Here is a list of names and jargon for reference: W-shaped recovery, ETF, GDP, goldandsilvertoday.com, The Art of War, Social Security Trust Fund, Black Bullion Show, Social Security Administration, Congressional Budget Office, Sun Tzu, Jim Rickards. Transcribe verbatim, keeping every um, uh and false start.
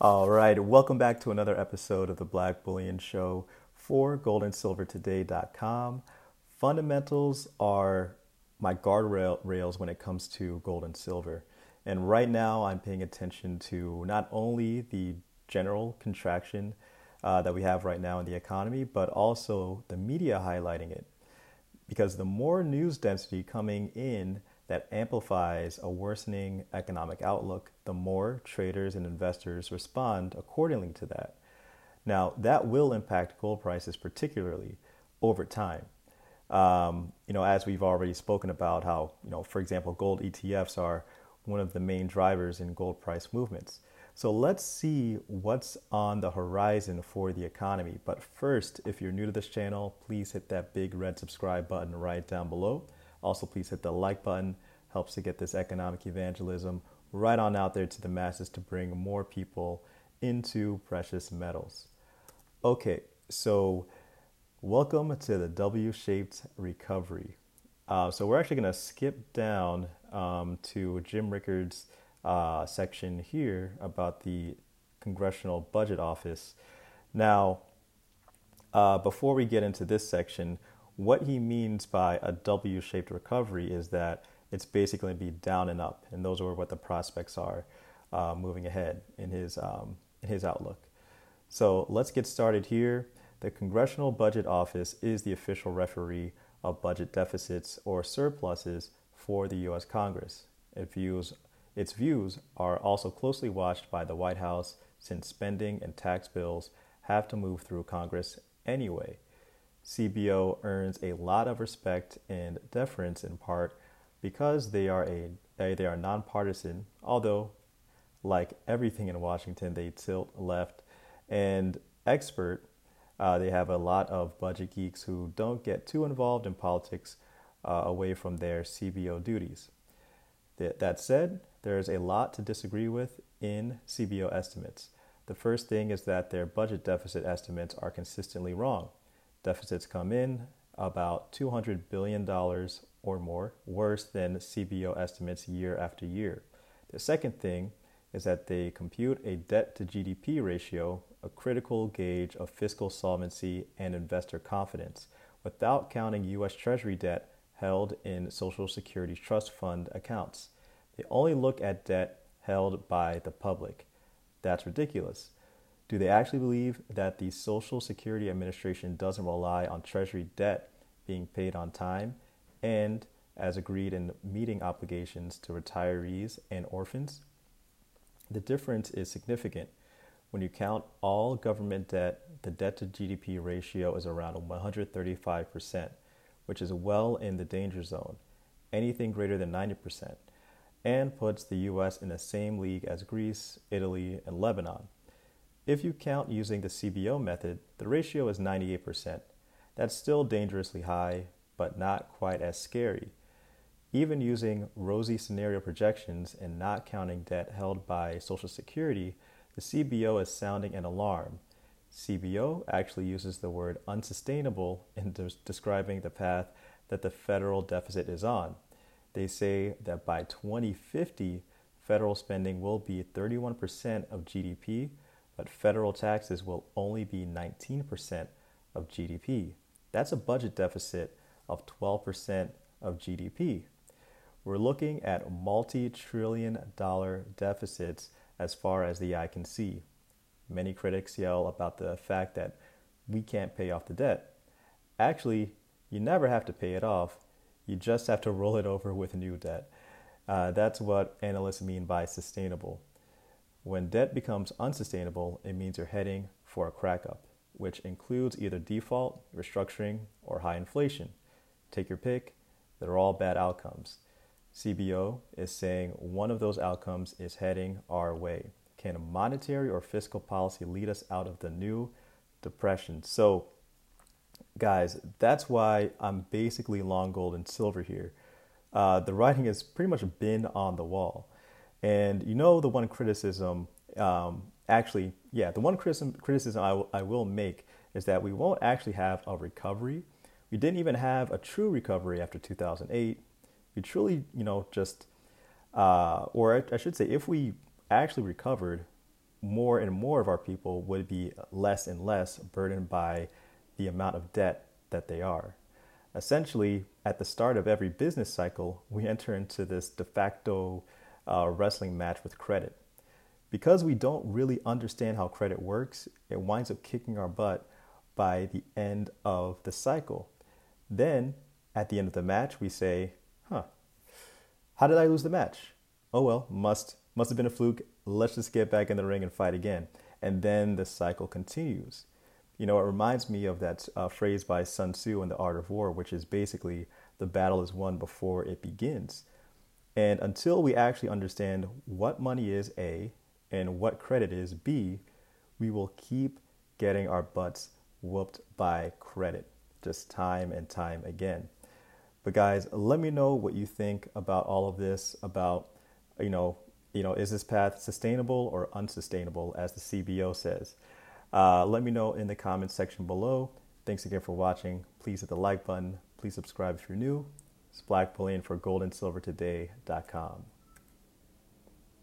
All right, welcome back to another episode of the Black Bullion Show for gold and silver today dot com. Fundamentals are my guardrails when it comes to gold and silver. And right now I'm paying attention to not only the general contraction uh, that we have right now in the economy, but also the media highlighting it. Because the more news density coming in that amplifies a worsening economic outlook, the more traders and investors respond accordingly to that. Now, that will impact gold prices particularly over time. Um, you know, as we've already spoken about how, you know, for example, gold E T Fs are one of the main drivers in gold price movements. So let's see what's on the horizon for the economy. But first, if you're new to this channel, please hit that big red subscribe button right down below. Also, please hit the like button. Helps to get this economic evangelism right on out there to the masses to bring more people into precious metals. Okay, so welcome to the W-shaped recovery. Uh, so we're actually going to skip down um, to Jim Rickards' uh, section here about the Congressional Budget Office. Now, uh, before we get into this section, what he means by a W-shaped recovery is that it's basically going to be down and up, and those are what the prospects are uh, moving ahead in his, um, in his outlook. So let's get started here. The Congressional Budget Office is the official referee of budget deficits or surpluses for the U S Congress. It views, its views are also closely watched by the White House, since spending and tax bills have to move through Congress anyway. C B O earns a lot of respect and deference in part because they are a they are nonpartisan, although like everything in Washington, they tilt left, and expert. Uh, they have a lot of budget geeks who don't get too involved in politics uh, away from their C B O duties. Th- that said, there is a lot to disagree with in C B O estimates. The first thing is that their budget deficit estimates are consistently wrong. Deficits come in about two hundred billion dollars or more, worse than C B O estimates year after year. The second thing is that they compute a debt-to-G D P ratio, a critical gauge of fiscal solvency and investor confidence, without counting U S Treasury debt held in Social Security Trust Fund accounts. They only look at debt held by the public. That's ridiculous. Do they actually believe that the Social Security Administration doesn't rely on Treasury debt being paid on time and as agreed in meeting obligations to retirees and orphans? The difference is significant. When you count all government debt, the debt-to-G D P ratio is around one hundred thirty-five percent, which is well in the danger zone, anything greater than ninety percent, and puts the U S in the same league as Greece, Italy, and Lebanon. If you count using the C B O method, the ratio is ninety-eight percent. That's still dangerously high, but not quite as scary. Even using rosy scenario projections and not counting debt held by Social Security, the C B O is sounding an alarm. C B O actually uses the word unsustainable in de- describing the path that the federal deficit is on. They say that by twenty fifty, federal spending will be thirty-one percent of G D P, but federal taxes will only be nineteen percent of G D P. That's a budget deficit of twelve percent of G D P. We're looking at multi-trillion dollar deficits as far as the eye can see. Many critics yell about the fact that we can't pay off the debt. Actually, you never have to pay it off. You just have to roll it over with new debt. Uh, that's what analysts mean by sustainable. When debt becomes unsustainable, it means you're heading for a crack-up, which includes either default, restructuring, or high inflation. Take your pick, they're all bad outcomes. C B O is saying one of those outcomes is heading our way. Can a monetary or fiscal policy lead us out of the new depression? So, guys, that's why I'm basically long gold and silver here. Uh, the writing has pretty much been on the wall. And you know the one criticism, um, actually, yeah, the one criticism, criticism I, w- I will make is that we won't actually have a recovery. We didn't even have a true recovery after two thousand eight. We truly, you know, just, uh, or I, I should say, if we actually recovered, more and more of our people would be less and less burdened by the amount of debt that they are. Essentially, at the start of every business cycle, we enter into this de facto uh, wrestling match with credit. Because we don't really understand how credit works, it winds up kicking our butt by the end of the cycle. Then, at the end of the match, we say, huh, how did I lose the match? Oh well, must must have been a fluke. Let's just get back in the ring and fight again. And then the cycle continues. You know, it reminds me of that uh, phrase by Sun Tzu in The Art of War, which is basically, the battle is won before it begins. And until we actually understand what money is, A, and what credit is, B, we will keep getting our butts whooped by credit, just time and time again. But guys, let me know what you think about all of this, about, you know, you know, is this path sustainable or unsustainable, as the C B O says? Uh, let me know in the comments section below. Thanks again for watching. Please hit the like button. Please subscribe if you're new. It's Black Bullion for gold and silver today dot com.